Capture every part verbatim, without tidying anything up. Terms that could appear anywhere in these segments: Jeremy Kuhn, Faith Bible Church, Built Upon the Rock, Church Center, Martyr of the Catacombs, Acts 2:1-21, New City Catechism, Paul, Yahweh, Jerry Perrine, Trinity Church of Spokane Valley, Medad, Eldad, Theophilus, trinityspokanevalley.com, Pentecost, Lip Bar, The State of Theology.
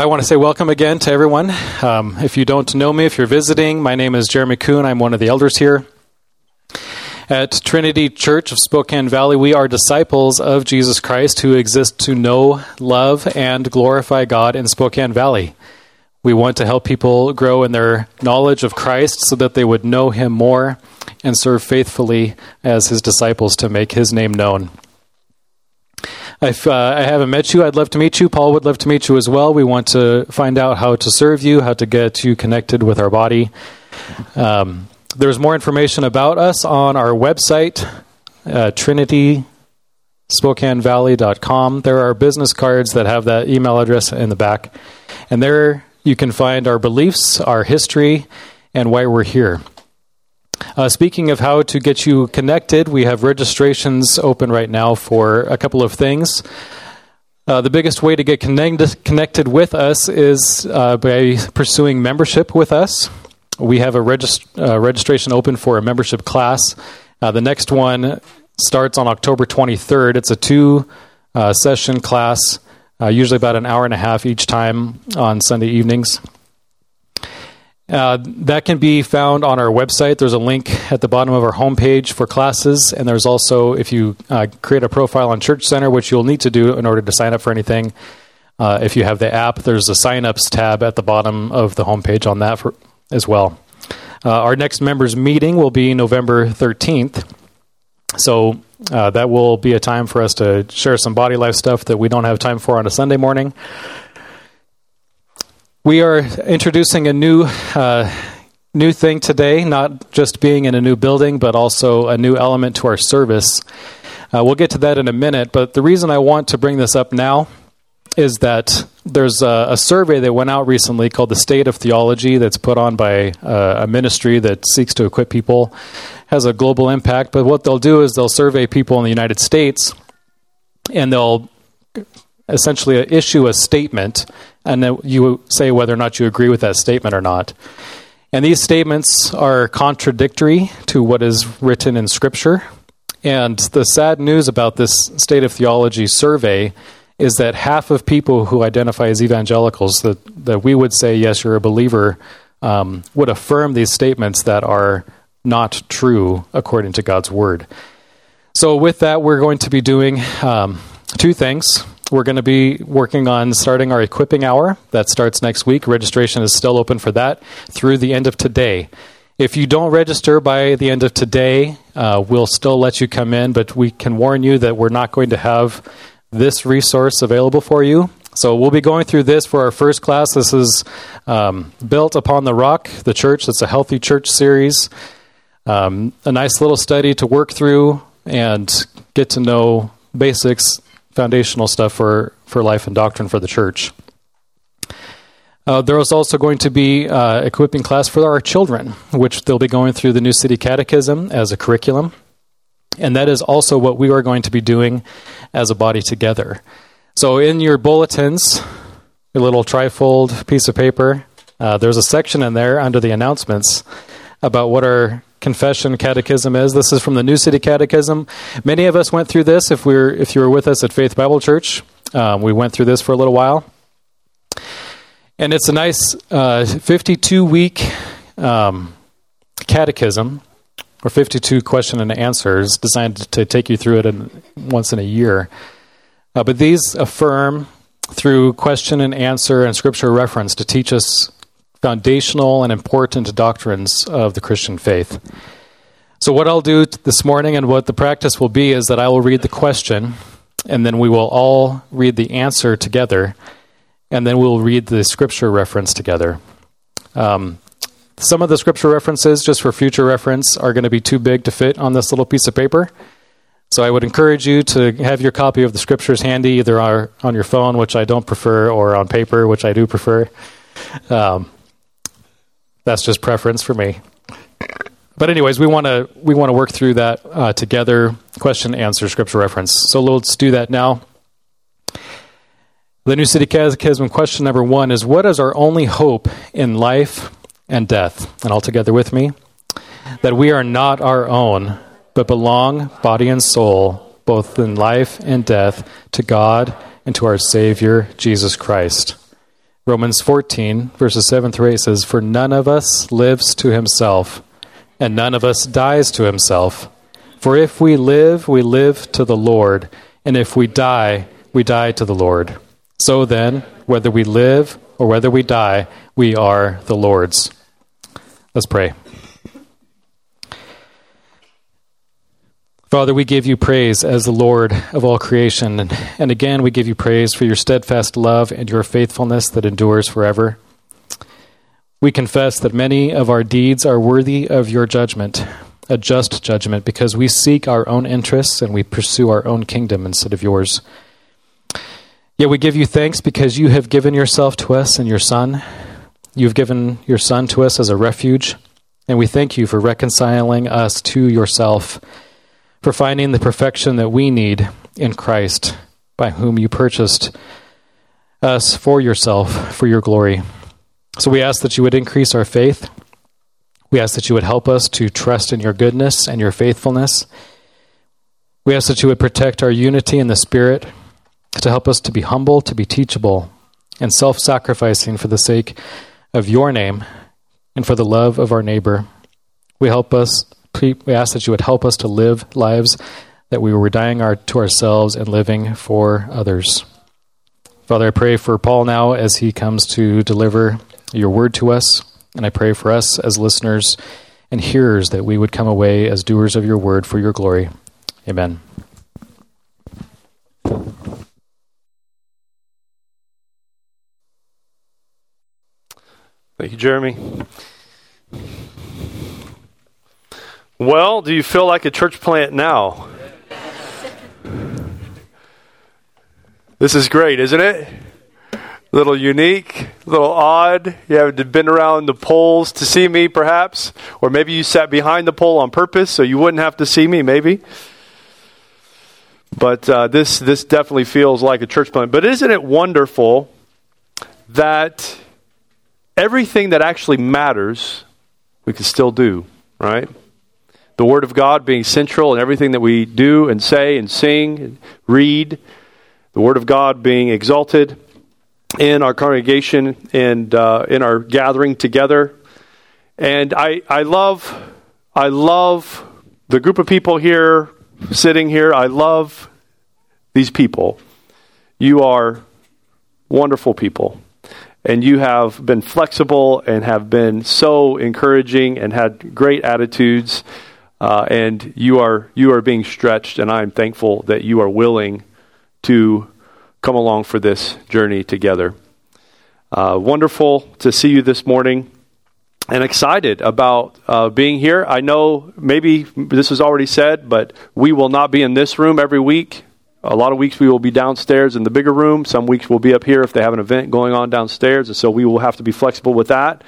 I want to say welcome again to everyone. Um, if you don't know me, if you're visiting, my name is Jeremy Kuhn. I'm one of the elders here at Trinity Church of Spokane Valley. We are disciples of Jesus Christ who exist to know, love, and glorify God in Spokane Valley. We want to help people grow in their knowledge of Christ so that they would know him more and serve faithfully as his disciples to make his name known. If uh, I haven't met you, I'd love to meet you. Paul would love to meet you as well. We want to find out how to serve you, how to get you connected with our body. Um, there's more information about us on our website, uh, trinity spokane valley dot com. There are business cards that have that email address in the back. And there you can find our beliefs, our history, and why we're here. Uh, speaking of how to get you connected, we have registrations open right now for a couple of things. Uh, the biggest way to get connect- connected with us is uh, by pursuing membership with us. We have a regist- uh, registration open for a membership class. Uh, the next one starts on October twenty-third. It's a two-session uh, class, uh, usually about an hour and a half each time on Sunday evenings. Uh, that can be found on our website. There's a link at the bottom of our homepage for classes, and there's also, if you uh, create a profile on Church Center, which you'll need to do in order to sign up for anything, uh, if you have the app, there's a sign-ups tab at the bottom of the homepage on that for, as well. Uh, our next members' meeting will be November thirteenth, so uh, that will be a time for us to share some body life stuff that we don't have time for on a Sunday morning. We are introducing a new uh, new thing today, not just being in a new building, but also a new element to our service. Uh, we'll get to that in a minute, but the reason I want to bring this up now is that there's a, a survey that went out recently called The State of Theology that's put on by uh, a ministry that seeks to equip people. It has a global impact, but what they'll do is they'll survey people in the United States, and they'll essentially issue a statement, and then you say whether or not you agree with that statement or not. And these statements are contradictory to what is written in Scripture. And the sad news about this State of Theology survey is that half of people who identify as evangelicals, that, that we would say, yes, you're a believer, um, would affirm these statements that are not true according to God's Word. So with that, we're going to be doing um, two things. We're going to be working on starting our equipping hour. That starts next week. Registration is still open for that through the end of today. If you don't register by the end of today, uh, we'll still let you come in, but we can warn you that we're not going to have this resource available for you. So we'll be going through this for our first class. This is um, Built Upon the Rock, the church. It's a healthy church series. Um, a nice little study to work through and get to know basics, foundational stuff for, for life and doctrine for the church. Uh, there is also going to be uh, equipping class for our children, which they'll be going through the New City Catechism as a curriculum. And that is also what we are going to be doing as a body together. So in your bulletins, your little trifold piece of paper, uh, there's a section in there under the announcements about what our confession catechism is. This is from the New City Catechism. Many of us went through this if we were, if you were with us at Faith Bible Church. Um, we went through this for a little while. And it's a nice uh, fifty-two-week um, catechism, or fifty-two question and answers, designed to take you through it in, once in a year. Uh, but these affirm through question and answer and scripture reference to teach us foundational and important doctrines of the Christian faith. So what I'll do t- this morning and what the practice will be is that I will read the question, and then we will all read the answer together, and then we'll read the scripture reference together. Um, some of the scripture references, just for future reference, are going to be too big to fit on this little piece of paper. So I would encourage you to have your copy of the scriptures handy, either on your phone, which I don't prefer, or on paper, which I do prefer. Um, That's just preference for me. But anyways, we want to we want to work through that uh, together, question, answer, scripture reference. So let's do that now. The New City Catechism question number one is, what is our only hope in life and death? And all together with me, that we are not our own, but belong, body and soul, both in life and death, to God and to our Savior, Jesus Christ. Romans fourteen, verses seven through eight says, "For none of us lives to himself, and none of us dies to himself. For if we live, we live to the Lord, and if we die, we die to the Lord. So then, whether we live or whether we die, we are the Lord's." Let's pray. Father, we give you praise as the Lord of all creation, and, and again we give you praise for your steadfast love and your faithfulness that endures forever. We confess that many of our deeds are worthy of your judgment, a just judgment, because we seek our own interests and we pursue our own kingdom instead of yours. Yet we give you thanks because you have given yourself to us and your Son. You've given your Son to us as a refuge, and we thank you for reconciling us to yourself, for finding the perfection that we need in Christ, by whom you purchased us for yourself, for your glory. So we ask that you would increase our faith. We ask that you would help us to trust in your goodness and your faithfulness. We ask that you would protect our unity in the Spirit, to help us to be humble, to be teachable, and self-sacrificing for the sake of your name and for the love of our neighbor. We help us. We ask that you would help us to live lives that we were dying our, to ourselves and living for others. Father, I pray for Paul now as he comes to deliver your word to us, and I pray for us as listeners and hearers that we would come away as doers of your word for your glory. Amen. Thank you, Jeremy. Well, do you feel like a church plant now? This is great, isn't it? A little unique, a little odd. You haven't been around the poles to see me, perhaps. Or maybe you sat behind the pole on purpose so you wouldn't have to see me, maybe. But uh, this, this definitely feels like a church plant. But isn't it wonderful that everything that actually matters, we can still do, right? The Word of God being central in everything that we do and say and sing and read. The Word of God being exalted in our congregation and uh, in our gathering together. And I, I love, I love the group of people here, sitting here. I love these people. You are wonderful people. And you have been flexible and have been so encouraging and had great attitudes. Uh, and you are you are being stretched, and I am thankful that you are willing to come along for this journey together. Uh, wonderful to see you this morning, and excited about uh, being here. I know maybe this was already said, but we will not be in this room every week. A lot of weeks we will be downstairs in the bigger room. Some weeks we'll be up here if they have an event going on downstairs, and so we will have to be flexible with that.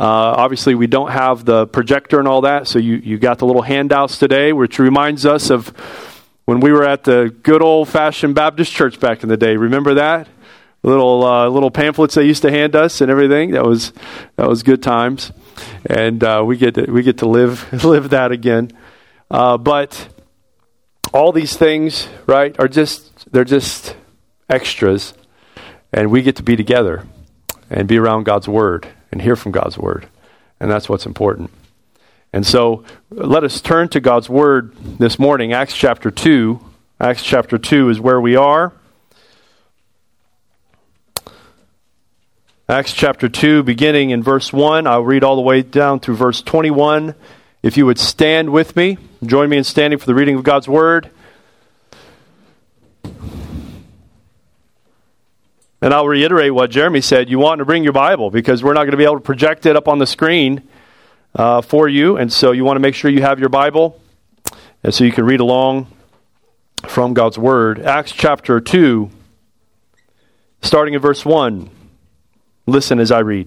Uh, obviously, we don't have the projector and all that, so you, you got the little handouts today, which reminds us of when we were at the good old-fashioned Baptist church back in the day. Remember that? Little uh, little pamphlets they used to hand us and everything. That was that was good times, and uh, we get to, we get to live live that again. Uh, but all these things, right, are just they're just extras, and we get to be together and be around God's Word and hear from God's Word. And that's what's important. And so let us turn to God's Word this morning. Acts chapter two. Acts chapter two is where we are. Acts chapter two, beginning in verse one. I'll read all the way down through verse twenty-one. If you would stand with me, join me in standing for the reading of God's Word. And I'll reiterate what Jeremy said. You want to bring your Bible because we're not going to be able to project it up on the screen uh, for you. And so you want to make sure you have your Bible. And so you can read along from God's Word. Acts chapter two, starting in verse one. Listen as I read.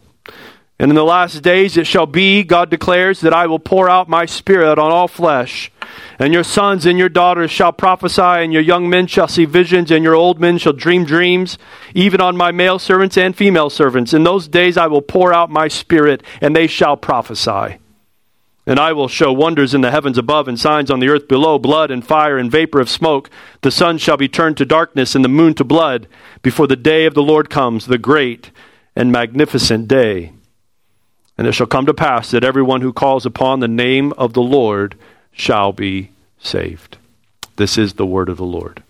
And in the last days it shall be, God declares, that I will pour out my Spirit on all flesh. And your sons and your daughters shall prophesy, and your young men shall see visions, and your old men shall dream dreams, even on my male servants and female servants. In those days I will pour out my Spirit, and they shall prophesy. And I will show wonders in the heavens above and signs on the earth below, blood and fire and vapor of smoke. The sun shall be turned to darkness and the moon to blood, before the day of the Lord comes, the great and magnificent day. And it shall come to pass that everyone who calls upon the name of the Lord shall be saved." This is the word of the Lord.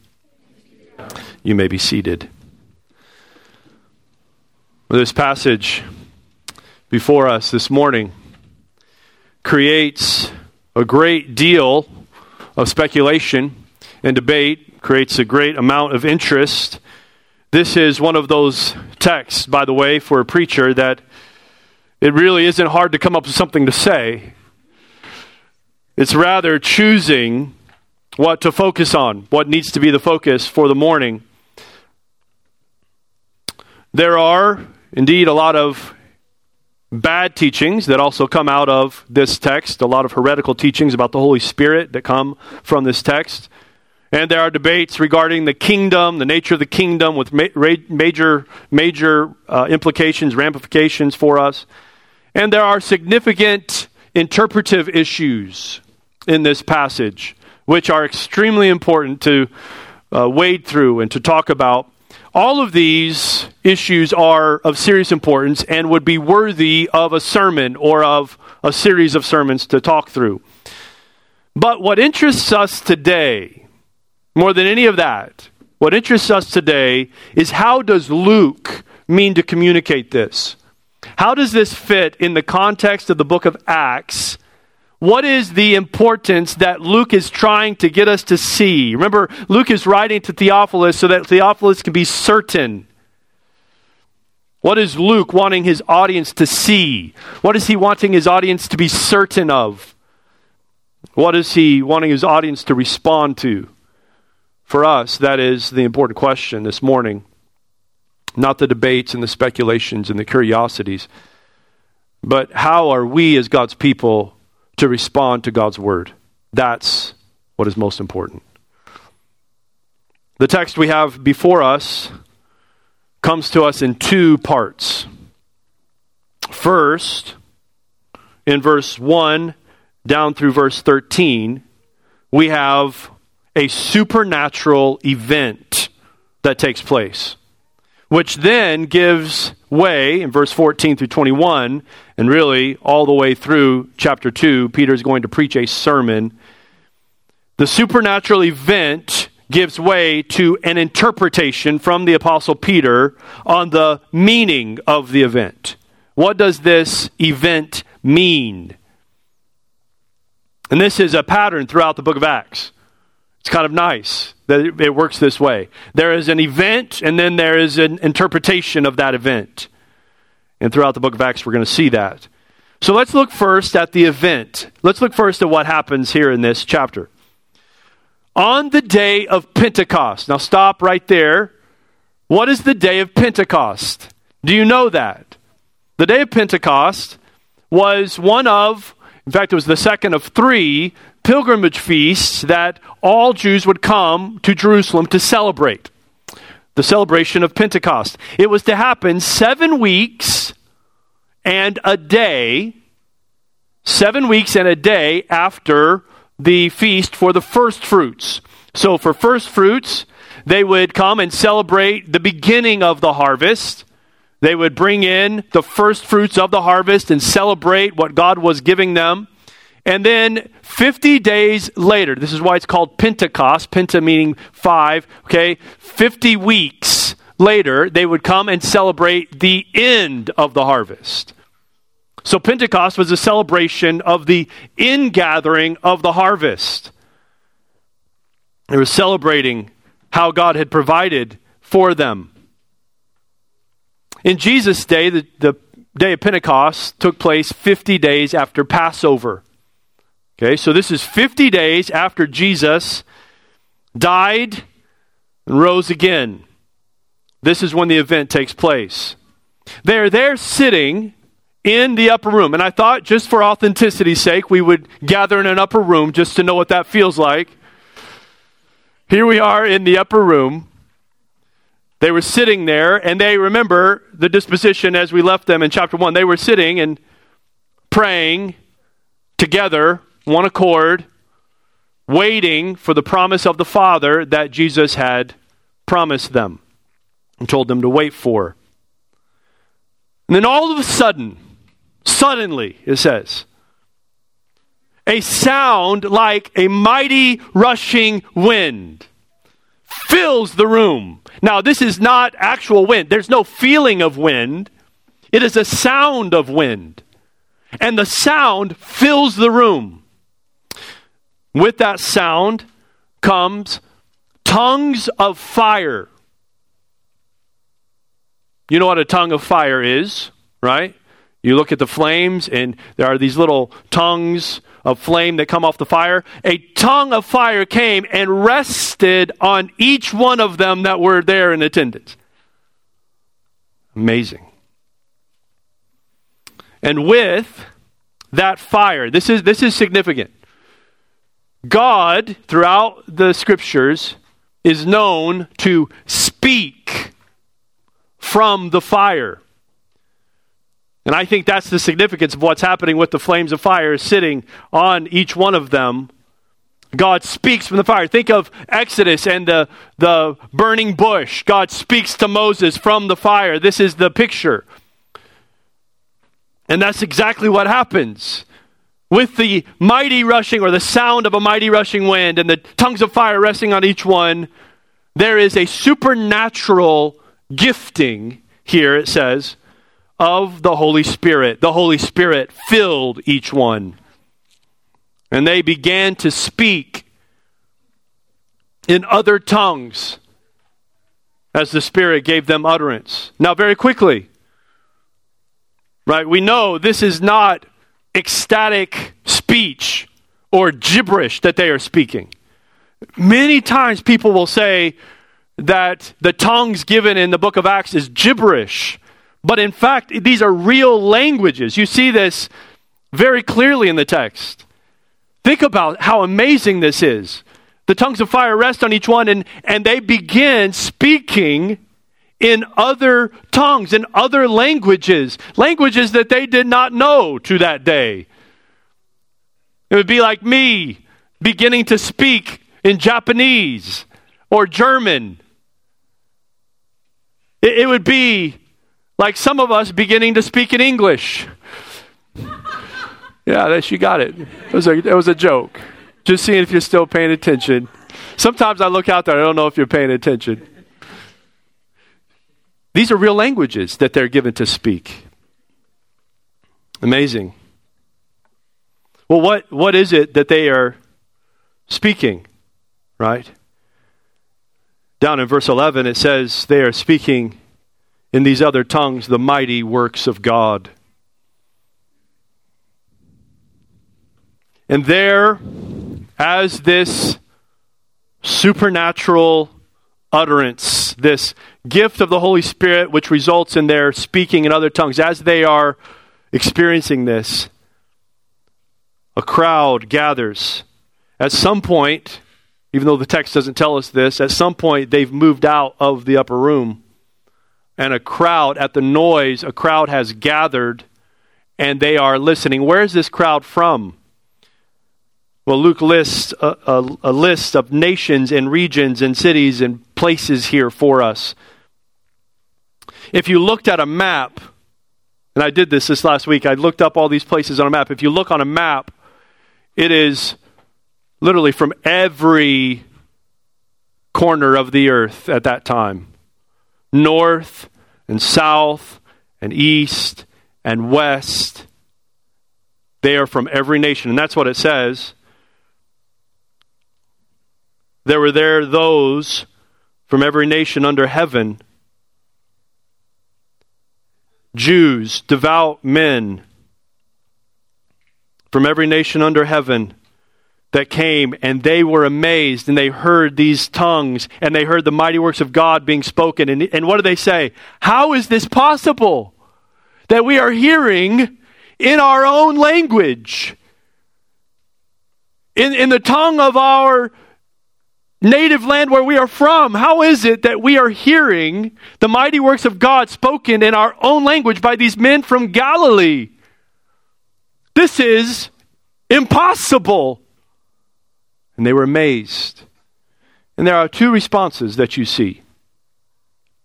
You may be seated. This passage before us this morning creates a great deal of speculation and debate, creates a great amount of interest. This is one of those texts, by the way, for a preacher that it really isn't hard to come up with something to say. It's rather choosing what to focus on, what needs to be the focus for the morning. There are indeed a lot of bad teachings that also come out of this text, a lot of heretical teachings about the Holy Spirit that come from this text. And there are debates regarding the kingdom, the nature of the kingdom, with ma- ra- major, major uh, implications, ramifications for us. And there are significant interpretive issues in this passage, which are extremely important to uh, wade through and to talk about. All of these issues are of serious importance and would be worthy of a sermon or of a series of sermons to talk through. But what interests us today, more than any of that, what interests us today is, how does Luke mean to communicate this? How does this fit in the context of the book of Acts? What is the importance that Luke is trying to get us to see? Remember, Luke is writing to Theophilus so that Theophilus can be certain. What is Luke wanting his audience to see? What is he wanting his audience to be certain of? What is he wanting his audience to respond to? For us, that is the important question this morning. Not the debates and the speculations and the curiosities, but how are we as God's people to respond to God's word? That's what is most important. The text we have before us comes to us in two parts. First, in verse one down through verse thirteen, we have a supernatural event that takes place, which then gives way in verse fourteen through twenty-one, and really all the way through chapter two, Peter's going to preach a sermon. The supernatural event gives way to an interpretation from the Apostle Peter on the meaning of the event. What does this event mean? And this is a pattern throughout the book of Acts. It's kind of nice that it works this way. There is an event, and then there is an interpretation of that event. And throughout the book of Acts, we're going to see that. So let's look first at the event. Let's look first at what happens here in this chapter. On the day of Pentecost. Now stop right there. What is the day of Pentecost? Do you know that? The day of Pentecost was one of, in fact, it was the second of three pilgrimage feasts that all Jews would come to Jerusalem to celebrate. The celebration of Pentecost. It was to happen seven weeks and a day, seven weeks and a day after the feast for the first fruits. So for first fruits, they would come and celebrate the beginning of the harvest. They would bring in the first fruits of the harvest and celebrate what God was giving them. And then fifty days later, this is why it's called Pentecost, Penta meaning five, okay? fifty weeks later, they would come and celebrate the end of the harvest. So Pentecost was a celebration of the ingathering of the harvest. They were celebrating how God had provided for them. In Jesus' day, the, the day of Pentecost took place fifty days after Passover. Okay, so this is fifty days after Jesus died and rose again. This is when the event takes place. They're there sitting in the upper room. And I thought, just for authenticity's sake, we would gather in an upper room just to know what that feels like. Here we are in the upper room. They were sitting there, and they remember the disposition as we left them in chapter one. They were sitting and praying together, one accord, waiting for the promise of the Father that Jesus had promised them and told them to wait for. And then all of a sudden, suddenly, it says, a sound like a mighty rushing wind fills the room. Now, this is not actual wind. There's no feeling of wind. It is a sound of wind. And the sound fills the room. With that sound comes tongues of fire. You know what a tongue of fire is, right? You look at the flames, and there are these little tongues of flame that come off the fire. A tongue of fire came and rested on each one of them that were there in attendance. Amazing. And with that fire, this is this is significant. God, throughout the scriptures, is known to speak from the fire. And I think that's the significance of what's happening with the flames of fire sitting on each one of them. God speaks from the fire. Think of Exodus and the, the burning bush. God speaks to Moses from the fire. This is the picture. And that's exactly what happens with the mighty rushing, or the sound of a mighty rushing wind, and the tongues of fire resting on each one. There is a supernatural gifting here, it says, of the Holy Spirit. The Holy Spirit filled each one. And they began to speak in other tongues as the Spirit gave them utterance. Now, very quickly, right? We know this is not ecstatic speech or gibberish that they are speaking. Many times people will say that the tongues given in the book of Acts is gibberish. But in fact, these are real languages. You see this very clearly in the text. Think about how amazing this is. The tongues of fire rest on each one, and, and they begin speaking in other tongues, in other languages, languages that they did not know to that day. It would be like me beginning to speak in Japanese or German. It, it would be like some of us beginning to speak in English. Yeah, that, she got it. It was, a, it was a joke. Just seeing if you're still paying attention. Sometimes I look out there, I don't know if you're paying attention. These are real languages that they're given to speak. Amazing. Well, what, what is it that they are speaking, right? Down in verse eleven, it says they are speaking in these other tongues the mighty works of God. And there, as this supernatural utterance, this gift of the Holy Spirit, which results in their speaking in other tongues, as they are experiencing this. A crowd gathers. At some point, even though the text doesn't tell us this, at some point they've moved out of the upper room. And a crowd, at the noise, a crowd has gathered and they are listening. Where is this crowd from? Well, Luke lists a, a, a list of nations and regions and cities and places here for us. If you looked at a map, and I did this this last week, I looked up all these places on a map. If you look on a map, it is literally from every corner of the earth at that time. North and south and east and west. They are from every nation. And that's what it says. There were there those from every nation under heaven. Jews, devout men from every nation under heaven that came, and they were amazed, and they heard these tongues, and they heard the mighty works of God being spoken. And, and what do they say? How is this possible that we are hearing in our own language, in, in the tongue of our native land where we are from? How is it that we are hearing the mighty works of God spoken in our own language by these men from Galilee? This is impossible. And they were amazed. And there are two responses that you see.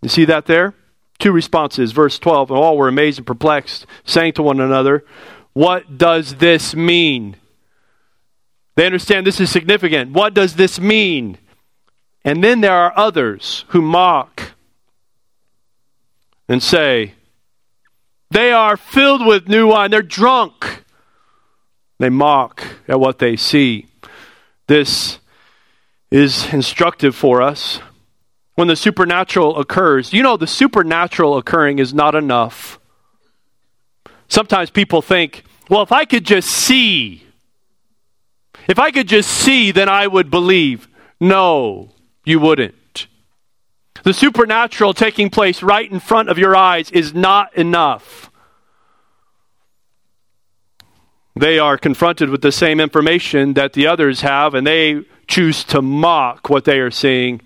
You see that there? Two responses. Verse twelve, and all were amazed and perplexed, saying to one another, what does this mean? They understand this is significant. What does this mean? And then there are others who mock and say, they are filled with new wine. They're drunk. They mock at what they see. This is instructive for us. When the supernatural occurs, you know, the supernatural occurring is not enough. Sometimes people think, well, if I could just see, if I could just see, then I would believe. No, you wouldn't. The supernatural taking place right in front of your eyes is not enough. They are confronted with the same information that the others have, and they choose to mock what they are seeing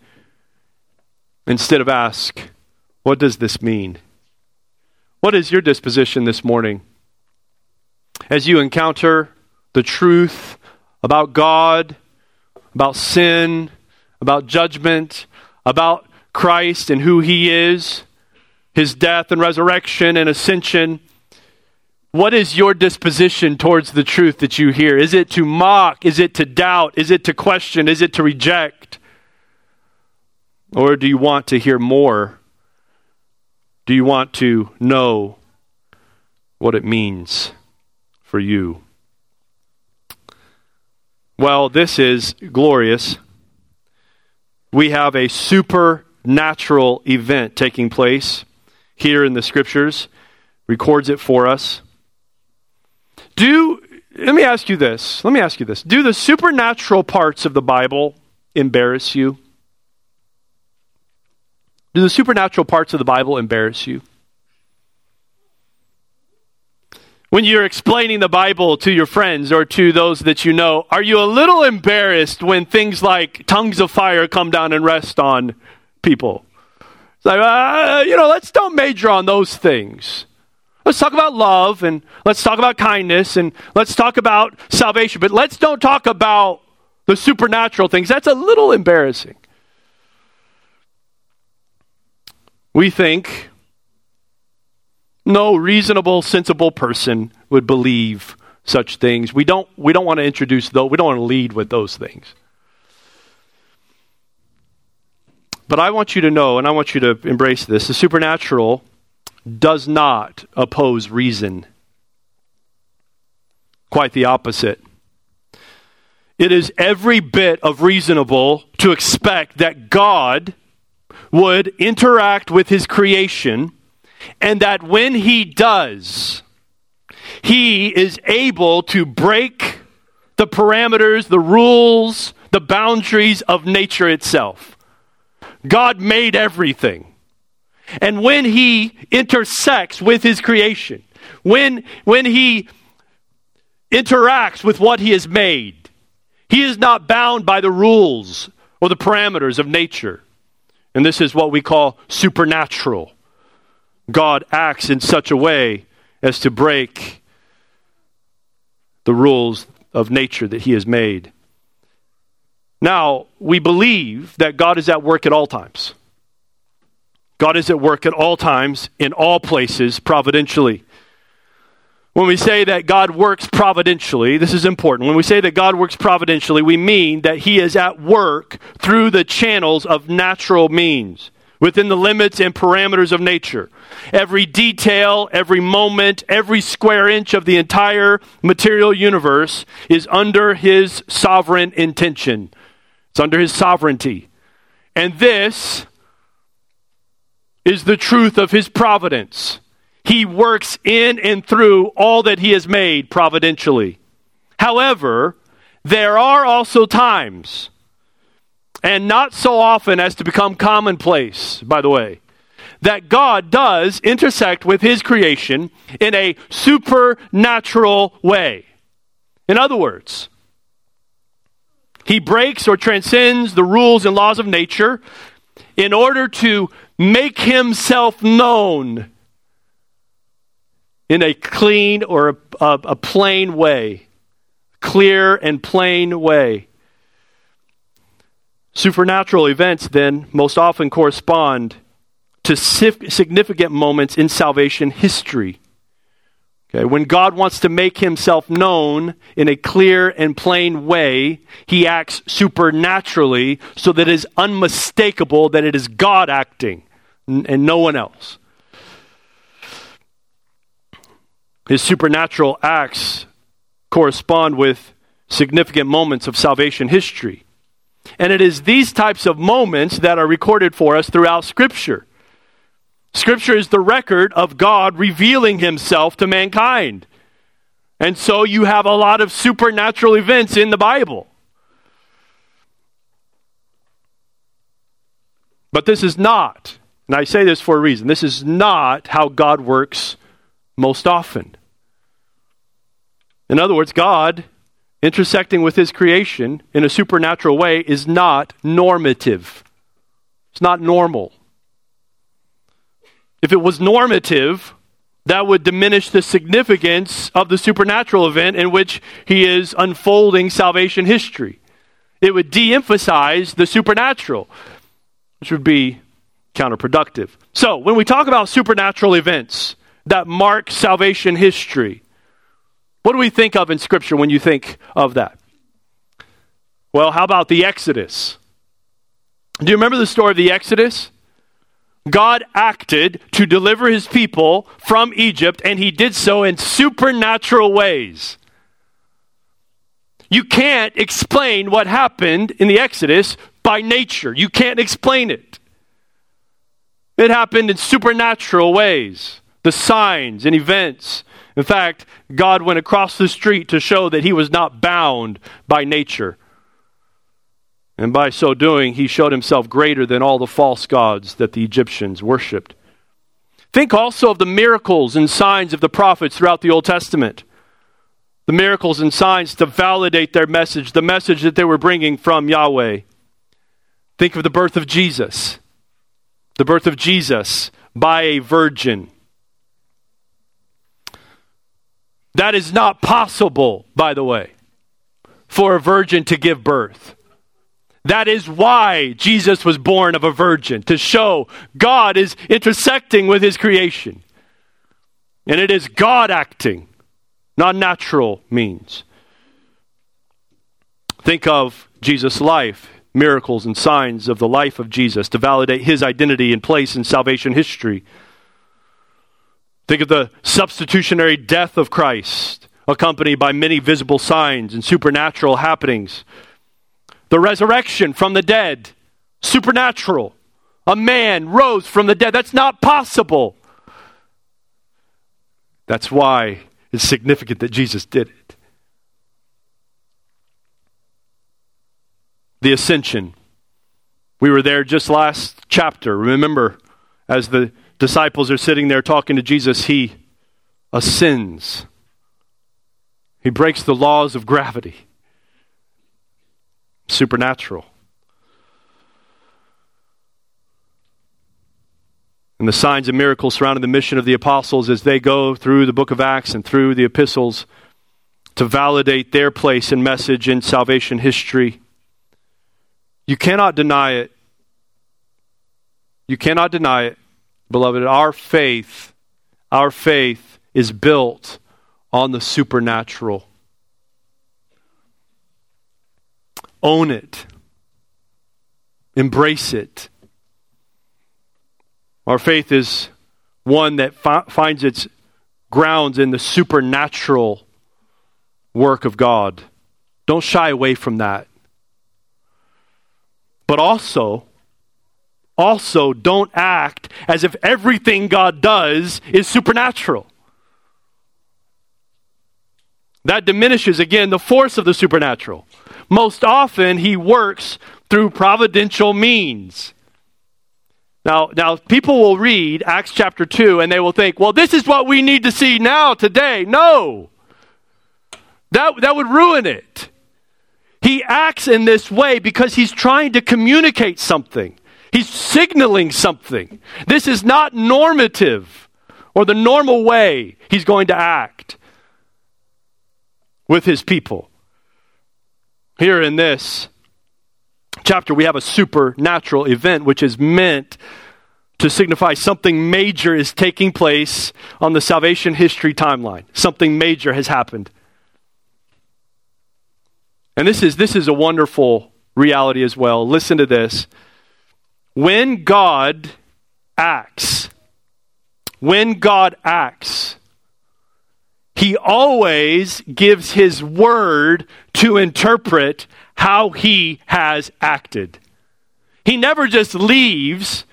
instead of ask, what does this mean? What is your disposition this morning? As you encounter the truth about God, about sin, about judgment, about Christ and who he is, his death and resurrection and ascension, what is your disposition towards the truth that you hear? Is it to mock? Is it to doubt? Is it to question? Is it to reject? Or do you want to hear more? Do you want to know what it means for you? Well, this is glorious. We have a supernatural event taking place here in the Scriptures. Records it for us. Do, let me ask you this. Let me ask you this. Do the supernatural parts of the Bible embarrass you? Do the supernatural parts of the Bible embarrass you? When you're explaining the Bible to your friends or to those that you know, are you a little embarrassed when things like tongues of fire come down and rest on people? It's like, uh, you know, let's don't major on those things. Let's talk about love, and let's talk about kindness, and let's talk about salvation, but let's don't talk about the supernatural things. That's a little embarrassing. We think no reasonable, sensible person would believe such things. We don't, we don't want to introduce those. We don't want to lead with those things. But I want you to know, and I want you to embrace this, the supernatural does not oppose reason. Quite the opposite. It is every bit of reasonable to expect that God would interact with his creation, and that when he does, he is able to break the parameters, the rules, the boundaries of nature itself. God made everything. And when he intersects with his creation, when, when he interacts with what he has made, he is not bound by the rules or the parameters of nature. And this is what we call supernatural. God acts in such a way as to break the rules of nature that he has made. Now, we believe that God is at work at all times. God is at work at all times, in all places, providentially. When we say that God works providentially, this is important. When we say that God works providentially, we mean that he is at work through the channels of natural means, within the limits and parameters of nature. Every detail, every moment, every square inch of the entire material universe is under his sovereign intention. It's under his sovereignty. And this is the truth of his providence. He works in and through all that he has made providentially. However, there are also times, and not so often as to become commonplace, by the way, that God does intersect with his creation in a supernatural way. In other words, he breaks or transcends the rules and laws of nature in order to make himself known in a clean or a, a, a plain way, clear and plain way. Supernatural events, then, most often correspond to significant moments in salvation history. Okay, when God wants to make himself known in a clear and plain way, he acts supernaturally so that it is unmistakable that it is God acting and no one else. His supernatural acts correspond with significant moments of salvation history. And it is these types of moments that are recorded for us throughout Scripture. Scripture is the record of God revealing himself to mankind. And so you have a lot of supernatural events in the Bible. But this is not, and I say this for a reason, this is not how God works most often. In other words, God intersecting with his creation in a supernatural way is not normative. It's not normal. If it was normative, that would diminish the significance of the supernatural event in which he is unfolding salvation history. It would de-emphasize the supernatural, which would be counterproductive. So, when we talk about supernatural events that mark salvation history, what do we think of in Scripture when you think of that? Well, how about the Exodus? Do you remember the story of the Exodus? God acted to deliver his people from Egypt, and he did so in supernatural ways. You can't explain what happened in the Exodus by nature. You can't explain it. It happened in supernatural ways. The signs and events. In fact, God went across the street to show that he was not bound by nature. And by so doing, he showed himself greater than all the false gods that the Egyptians worshipped. Think also of the miracles and signs of the prophets throughout the Old Testament. The miracles and signs to validate their message, the message that they were bringing from Yahweh. Think of the birth of Jesus. The birth of Jesus by a virgin. That is not possible, by the way, for a virgin to give birth. That is why Jesus was born of a virgin, to show God is intersecting with his creation. And it is God acting, not natural means. Think of Jesus' life, miracles and signs of the life of Jesus to validate his identity and place in salvation history. Think of the substitutionary death of Christ, accompanied by many visible signs and supernatural happenings. The resurrection from the dead, supernatural. A man rose from the dead. That's not possible. That's why it's significant that Jesus did it. The ascension. We were there just last chapter. Remember, as the disciples are sitting there talking to Jesus, he ascends. He breaks the laws of gravity. Supernatural. And the signs and miracles surrounding the mission of the apostles as they go through the book of Acts and through the epistles to validate their place and message in salvation history. You cannot deny it. You cannot deny it, beloved. Our faith, our faith is built on the supernatural. Own it. Embrace it. Our faith is one that fi- finds its grounds in the supernatural work of God. Don't shy away from that. But also, also don't act as if everything God does is supernatural. That diminishes, again, the force of the supernatural. Most often, he works through providential means. Now, now people will read Acts chapter two and they will think, well, this is what we need to see now, today. No. That, that would ruin it. He acts in this way because he's trying to communicate something. He's signaling something. This is not normative or the normal way he's going to act with his people. Here in this chapter, we have a supernatural event which is meant to signify something major is taking place on the salvation history timeline. Something major has happened. And this is this is a wonderful reality as well. Listen to this. When God acts, when God acts, he always gives his word to interpret how he has acted. He never just leaves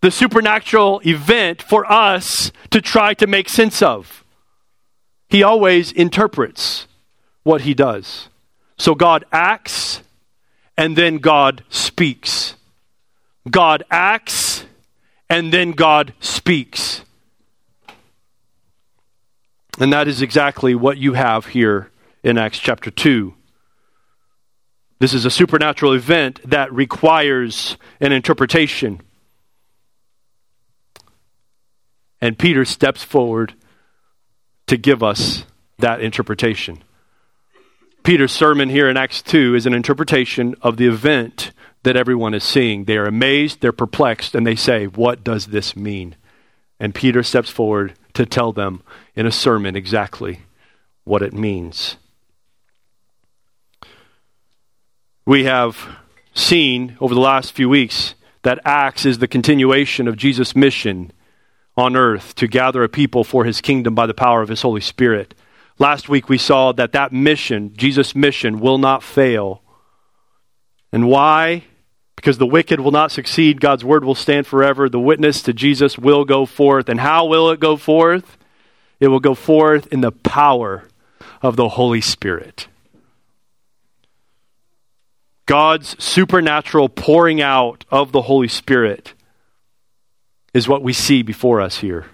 the supernatural event for us to try to make sense of. He always interprets what he does. So God acts, and then God speaks. God acts, and then God speaks. And that is exactly what you have here in Acts chapter two. This is a supernatural event that requires an interpretation. And Peter steps forward to give us that interpretation. Peter's sermon here in Acts two is an interpretation of the event that everyone is seeing. They are amazed, they're perplexed, and they say, "What does this mean?" And Peter steps forward to tell them in a sermon exactly what it means. We have seen over the last few weeks that Acts is the continuation of Jesus' mission on earth to gather a people for his kingdom by the power of his Holy Spirit. Last week we saw that that mission, Jesus' mission, will not fail. And why? Because the wicked will not succeed, God's word will stand forever, the witness to Jesus will go forth. And how will it go forth? It will go forth in the power of the Holy Spirit. God's supernatural pouring out of the Holy Spirit is what we see before us here.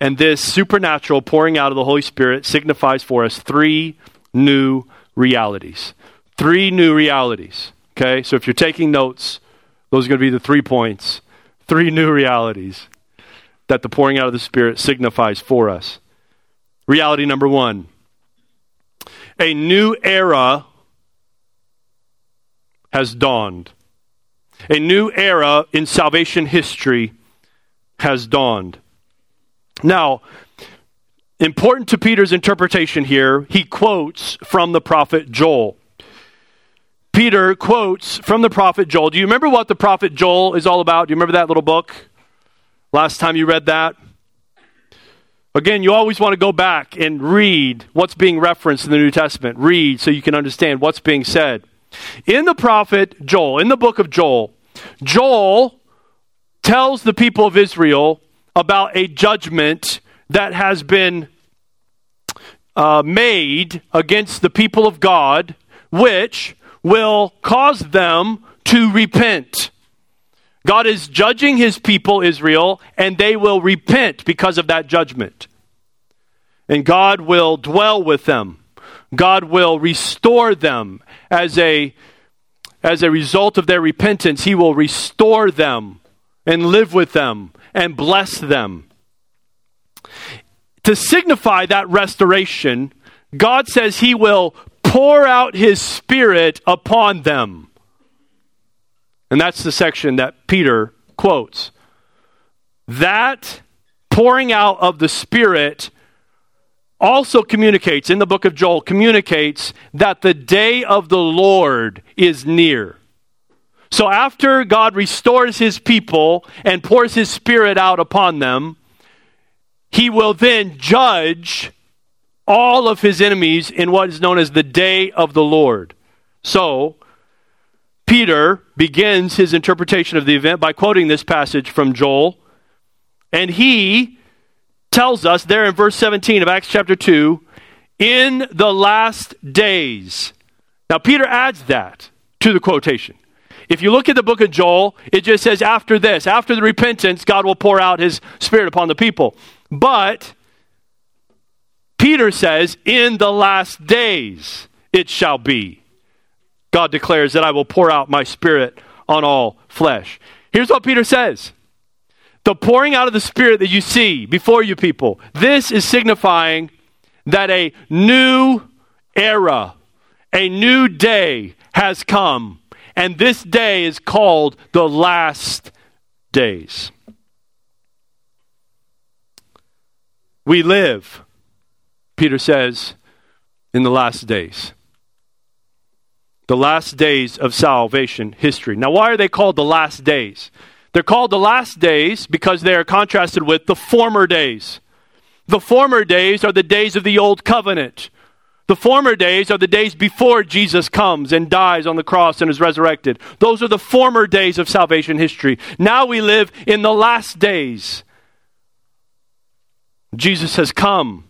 And this supernatural pouring out of the Holy Spirit signifies for us three new realities. Three new realities. Okay, so if you're taking notes, those are going to be the three points, three new realities that the pouring out of the Spirit signifies for us. Reality number one, a new era has dawned. A new era in salvation history has dawned. Now, important to Peter's interpretation here, he quotes from the prophet Joel. Peter quotes from the prophet Joel. Do you remember what the prophet Joel is all about? Do you remember that little book? Last time you read that? Again, you always want to go back and read what's being referenced in the New Testament. Read so you can understand what's being said. In the prophet Joel, in the book of Joel, Joel tells the people of Israel about a judgment that has been uh, made against the people of God, which will cause them to repent. God is judging his people, Israel, and they will repent because of that judgment. and God will dwell with them. God will restore them as a, as a result of their repentance. He will restore them and live with them and bless them. To signify that restoration, God says he will pour out his Spirit upon them. And that's the section that Peter quotes. That pouring out of the Spirit also communicates, in the book of Joel, communicates that the day of the Lord is near. So after God restores his people and pours his Spirit out upon them, he will then judge all of his enemies in what is known as the day of the Lord. So Peter begins his interpretation of the event by quoting this passage from Joel. And he tells us there in verse seventeen of Acts chapter two, in the last days. Now Peter adds that to the quotation. If you look at the book of Joel, it just says after this, after the repentance, God will pour out his Spirit upon the people. But Peter says, in the last days it shall be. God declares that I will pour out my Spirit on all flesh. Here's what Peter says. The pouring out of the Spirit that you see before you people, this is signifying that a new era, a new day has come. And this day is called the last days. We live, Peter says, in the last days. The last days of salvation history. Now, why are they called the last days? They're called the last days because they are contrasted with the former days. The former days are the days of the old covenant. The former days are the days before Jesus comes and dies on the cross and is resurrected. Those are the former days of salvation history. Now we live in the last days. Jesus has come.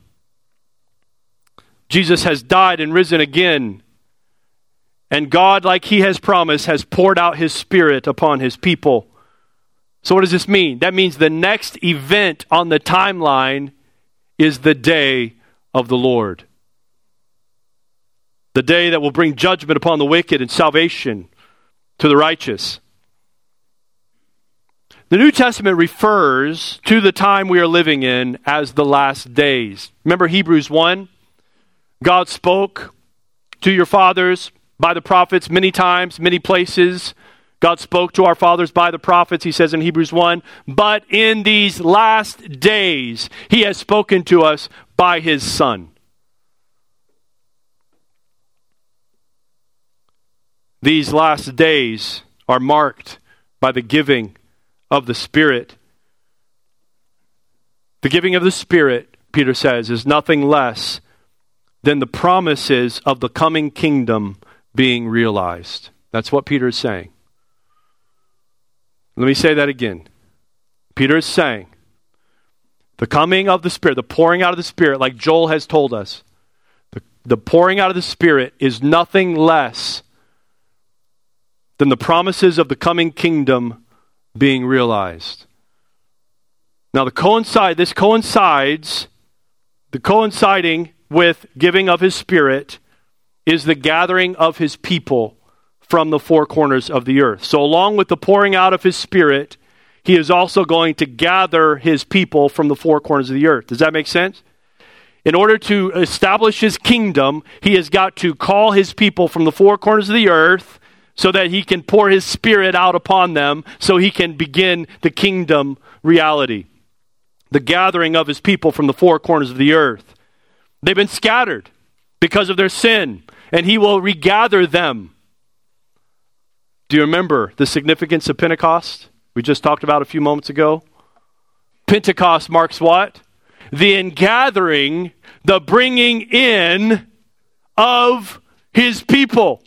Jesus has died and risen again. And God, like he has promised, has poured out his Spirit upon his people. So what does this mean? That means the next event on the timeline is the day of the Lord. The day that will bring judgment upon the wicked and salvation to the righteous. The New Testament refers to the time we are living in as the last days. Remember Hebrews one? God spoke to your fathers by the prophets many times, many places. God spoke to our fathers by the prophets, he says in Hebrews one. But in these last days, he has spoken to us by his Son. These last days are marked by the giving of the Spirit. The giving of the Spirit, Peter says, is nothing less than the promises of the coming kingdom being realized. That's what Peter is saying. Let me say that again. Peter is saying, the coming of the Spirit, the pouring out of the Spirit, like Joel has told us, the, the pouring out of the Spirit is nothing less than the promises of the coming kingdom being realized. Now, the coincide, this coincides, the coinciding with giving of his Spirit is the gathering of his people from the four corners of the earth. So along with the pouring out of his Spirit, he is also going to gather his people from the four corners of the earth. Does that make sense? In order to establish his kingdom, he has got to call his people from the four corners of the earth so that he can pour his Spirit out upon them, so he can begin the kingdom reality. The gathering of his people from the four corners of the earth. They've been scattered because of their sin, and he will regather them. Do you remember the significance of Pentecost? We just talked about a few moments ago. Pentecost marks what? The ingathering, the bringing in of his people.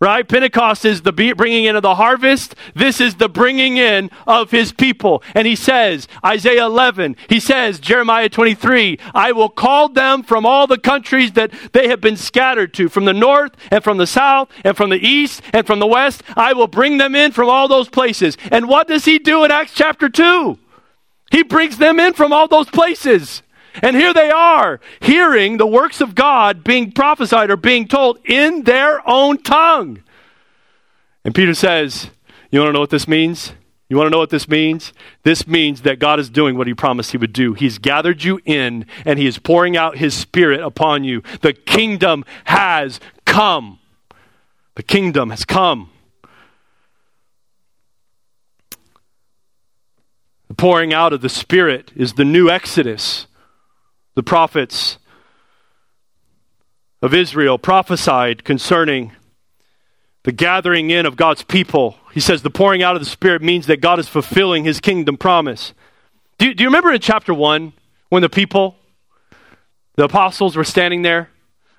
Right? Pentecost is the bringing in of the harvest. This is the bringing in of his people. And he says, Isaiah eleven, he says, Jeremiah twenty-three, I will call them from all the countries that they have been scattered to, from the north and from the south and from the east and from the west. I will bring them in from all those places. And what does he do in Acts chapter two? He brings them in from all those places. And here they are, hearing the works of God being prophesied or being told in their own tongue. And Peter says, you want to know what this means? You want to know what this means? This means that God is doing what he promised he would do. He's gathered you in, and he is pouring out his Spirit upon you. The kingdom has come. The kingdom has come. The pouring out of the Spirit is the new Exodus. The prophets of Israel prophesied concerning the gathering in of God's people. He says the pouring out of the Spirit means that God is fulfilling his kingdom promise. Do, do you remember in chapter one when the people, the apostles, were standing there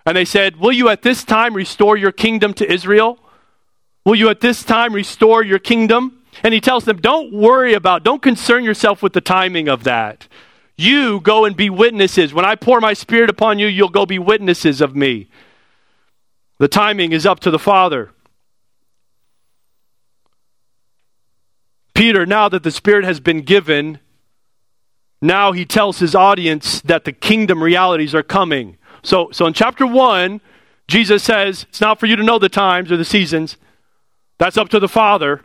and they said, will you at this time restore your kingdom to Israel? Will you at this time restore your kingdom? And he tells them, don't worry about, don't concern yourself with the timing of that. You go and be witnesses. When I pour my Spirit upon you, you'll go be witnesses of me. The timing is up to the Father. Peter, now that the Spirit has been given, now he tells his audience that the kingdom realities are coming. So, so in chapter one, Jesus says, it's not for you to know the times or the seasons. That's up to the Father.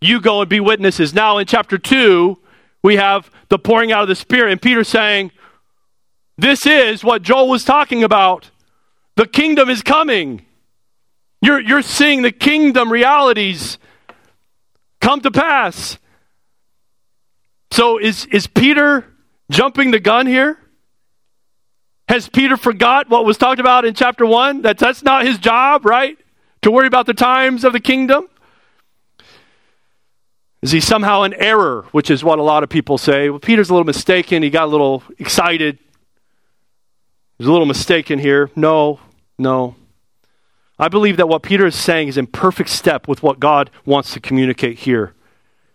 You go and be witnesses. Now in chapter two, we have the pouring out of the Spirit, and Peter saying, this is what Joel was talking about. The kingdom is coming. You're, you're seeing the kingdom realities come to pass. So is, is Peter jumping the gun here? Has Peter forgot what was talked about in chapter one? That, that's not his job, right? To worry about the times of the kingdom? Is he somehow in error? Which is what a lot of people say. Well, Peter's a little mistaken. He got a little excited. He's a little mistaken here. No, no. I believe that what Peter is saying is in perfect step with what God wants to communicate here.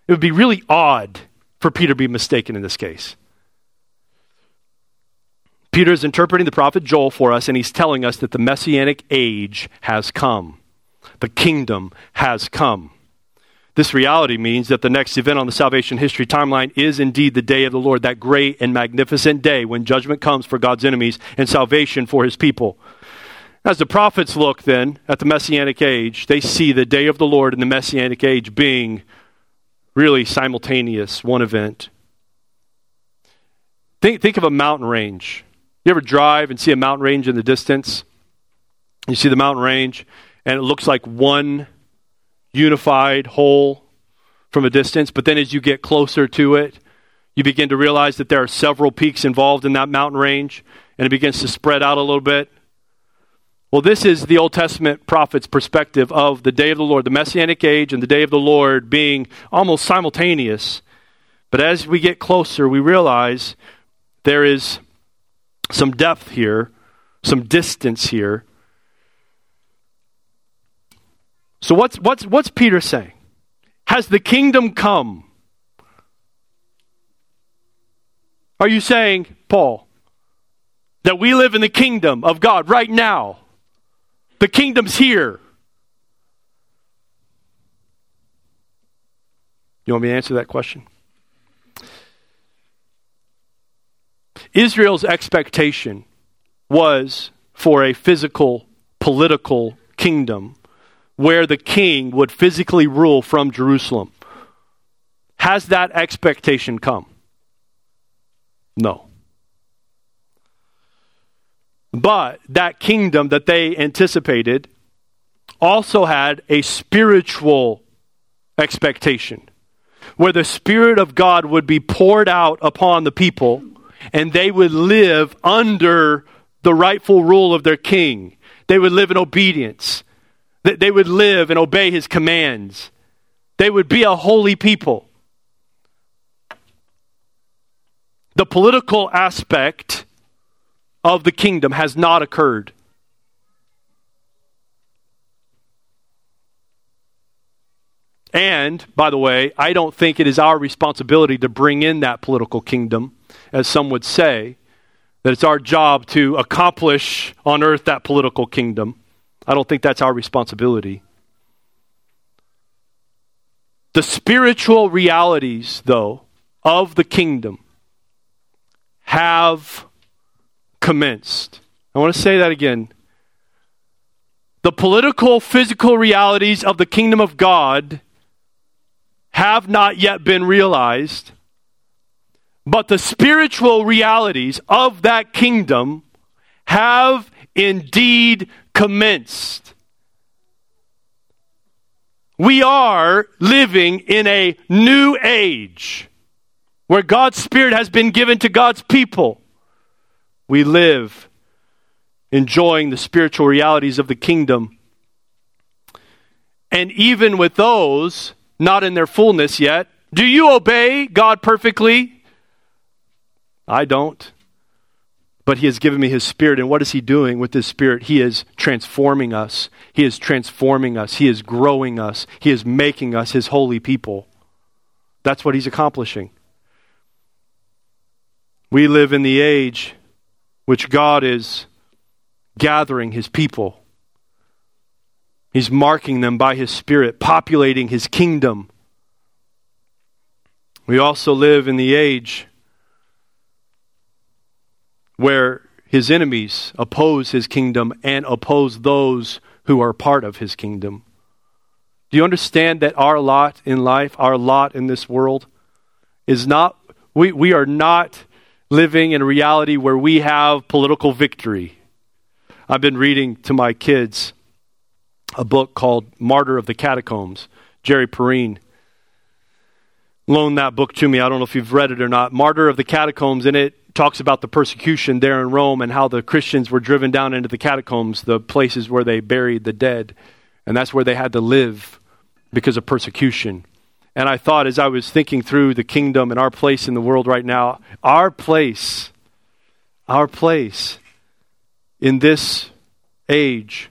It would be really odd for Peter to be mistaken in this case. Peter is interpreting the prophet Joel for us, and he's telling us that the messianic age has come. The kingdom has come. This reality means that the next event on the salvation history timeline is indeed the day of the Lord, that great and magnificent day when judgment comes for God's enemies and salvation for his people. As the prophets look then at the Messianic age, they see the day of the Lord and the Messianic age being really simultaneous, one event. Think, think of a mountain range. You ever drive and see a mountain range in the distance? You see the mountain range and it looks like one unified whole from a distance, but then as you get closer to it, you begin to realize that there are several peaks involved in that mountain range and it begins to spread out a little bit. Well, this is the Old Testament prophet's perspective of the day of the Lord, the Messianic age and the day of the Lord being almost simultaneous. But as we get closer, we realize there is some depth here, some distance here. So what's what's what's Peter saying? Has the kingdom come? Are you saying, Paul, that we live in the kingdom of God right now? The kingdom's here. You want me to answer that question? Israel's expectation was for a physical, political kingdom where the king would physically rule from Jerusalem. Has that expectation come? No. But that kingdom that they anticipated also had a spiritual expectation where the Spirit of God would be poured out upon the people and they would live under the rightful rule of their king. They would live in obedience. They would live and obey his commands. They would be a holy people. The political aspect of the kingdom has not occurred. And, by the way, I don't think it is our responsibility to bring in that political kingdom, as some would say, that it's our job to accomplish on earth that political kingdom. I don't think that's our responsibility. The spiritual realities, though, of the kingdom have commenced. I want to say that again. The political, physical realities of the kingdom of God have not yet been realized, but the spiritual realities of that kingdom have indeed commenced. We are living in a new age where God's Spirit has been given to God's people. We live enjoying the spiritual realities of the kingdom. And even with those not in their fullness yet, do you obey God perfectly? I don't. But He has given me His Spirit. And what is He doing with His Spirit? He is transforming us. He is transforming us. He is growing us. He is making us His holy people. That's what He's accomplishing. We live in the age which God is gathering His people. He's marking them by His Spirit, populating His kingdom. We also live in the age where His enemies oppose His kingdom and oppose those who are part of His kingdom. Do you understand that our lot in life, our lot in this world, is not, we, we are not living in a reality where we have political victory. I've been reading to my kids a book called Martyr of the Catacombs. Jerry Perrine loaned that book to me. I don't know if you've read it or not. Martyr of the Catacombs, and it talks about the persecution there in Rome and how the Christians were driven down into the catacombs, the places where they buried the dead. And that's where they had to live because of persecution. And I thought, as I was thinking through the kingdom and our place in the world right now, our place, our place in this age,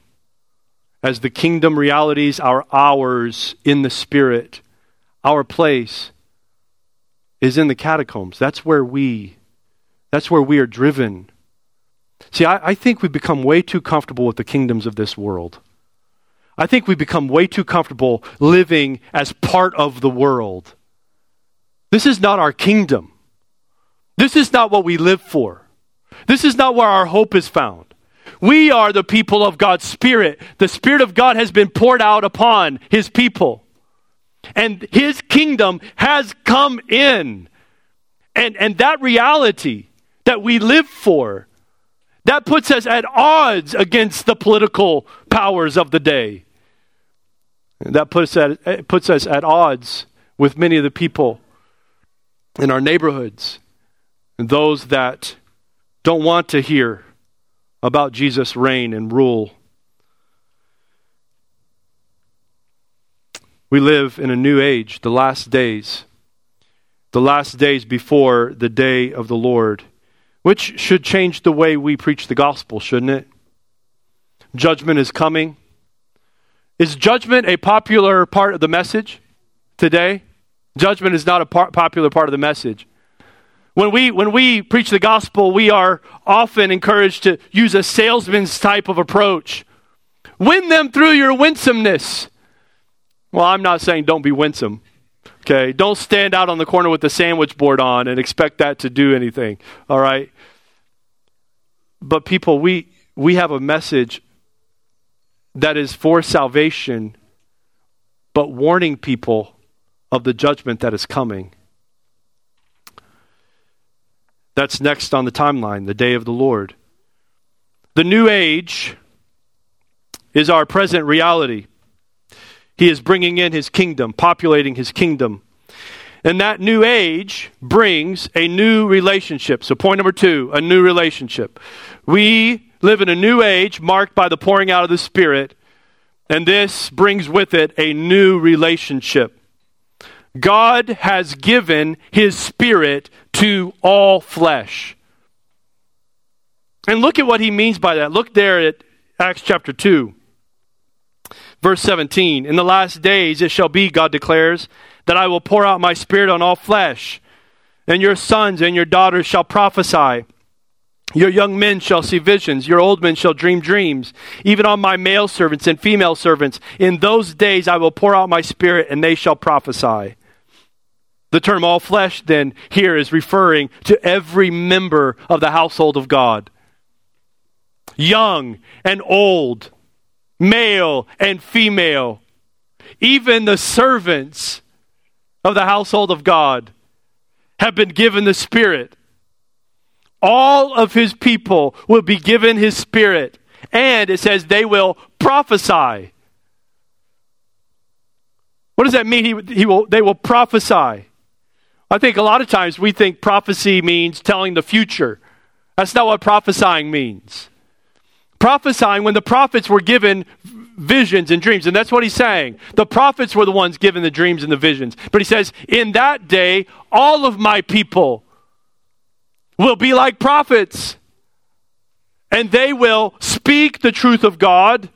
as the kingdom realities are ours in the Spirit, our place is in the catacombs. That's where we, that's where we are driven. See, I, I think we've become way too comfortable with the kingdoms of this world. I think we've become way too comfortable living as part of the world. This is not our kingdom. This is not what we live for. This is not where our hope is found. We are the people of God's Spirit. The Spirit of God has been poured out upon His people. And His kingdom has come in. And, and that reality that we live for, that puts us at odds against the political powers of the day. That puts, at, puts us at odds with many of the people in our neighborhoods and those that don't want to hear about Jesus' reign and rule. We live in a new age, the last days, the last days before the day of the Lord, which should change the way we preach the gospel, shouldn't it? Judgment is coming. Is judgment a popular part of the message today? Judgment is not a par- popular part of the message. When we when we preach the gospel, we are often encouraged to use a salesman's type of approach. Win them through your winsomeness. Well, I'm not saying don't be winsome. Okay, don't stand out on the corner with the sandwich board on and expect that to do anything. All right. But people, we we have a message that is for salvation, but warning people of the judgment that is coming. That's next on the timeline, the day of the Lord. The new age is our present reality. He is bringing in His kingdom, populating His kingdom. And that new age brings a new relationship. So point number two, a new relationship. We live in a new age marked by the pouring out of the Spirit, and this brings with it a new relationship. God has given His Spirit to all flesh. And look at what He means by that. Look there at Acts chapter two, verse seventeen. In the last days it shall be, God declares, that I will pour out my Spirit on all flesh, and your sons and your daughters shall prophesy. Your young men shall see visions, your old men shall dream dreams, even on my male servants and female servants. In those days I will pour out my Spirit, and they shall prophesy. The term all flesh then here is referring to every member of the household of God. Young and old, male and female, even the servants of the household of God have been given the Spirit. All of his people will be given his Spirit. And it says they will prophesy. What does that mean? He, he will, they will prophesy. I think a lot of times we think prophecy means telling the future. That's not what prophesying means. Prophesying, when the prophets were given visions and dreams, and that's what he's saying. The prophets were the ones given the dreams and the visions. But he says, in that day, all of my people will be like prophets, and they will speak the truth of God,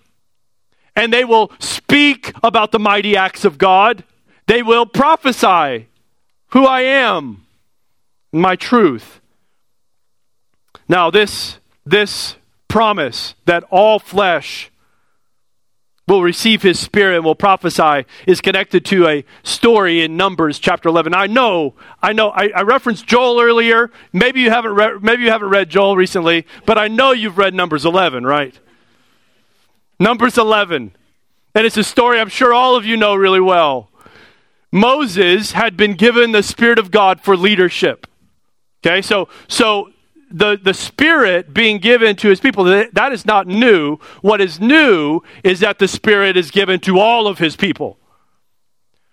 and they will speak about the mighty acts of God. They will prophesy who I am and my truth. Now, this, this promise that all flesh will receive his Spirit and will prophesy is connected to a story in Numbers chapter eleven. I know, I know, I, I referenced Joel earlier. Maybe you haven't re- maybe you haven't read Joel recently, but I know you've read Numbers eleven, right? Numbers eleven. And it's a story I'm sure all of you know really well. Moses had been given the Spirit of God for leadership. Okay, so so The, the Spirit being given to his people, that is not new. What is new is that the Spirit is given to all of his people.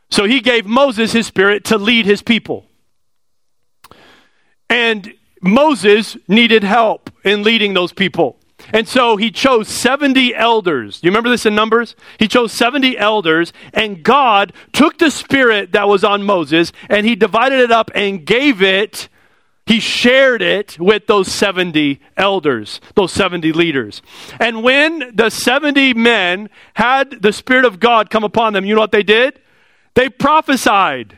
So he gave Moses his Spirit to lead his people. And Moses needed help in leading those people. And so he chose seventy elders. You remember this in Numbers? He chose seventy elders, and God took the Spirit that was on Moses, and he divided it up and gave it. He shared it with those seventy elders, those seventy leaders. And when the seventy men had the Spirit of God come upon them, you know what they did? They prophesied.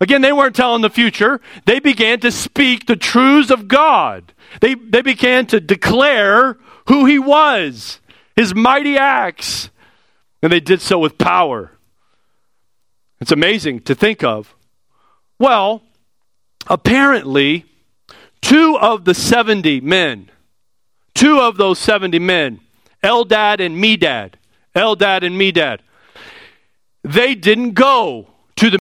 Again, they weren't telling the future. They began to speak the truths of God. They, they began to declare who he was, his mighty acts. And they did so with power. It's amazing to think of. Well, apparently, Two of the seventy men, two of those seventy men, Eldad and Medad, Eldad and Medad, they didn't go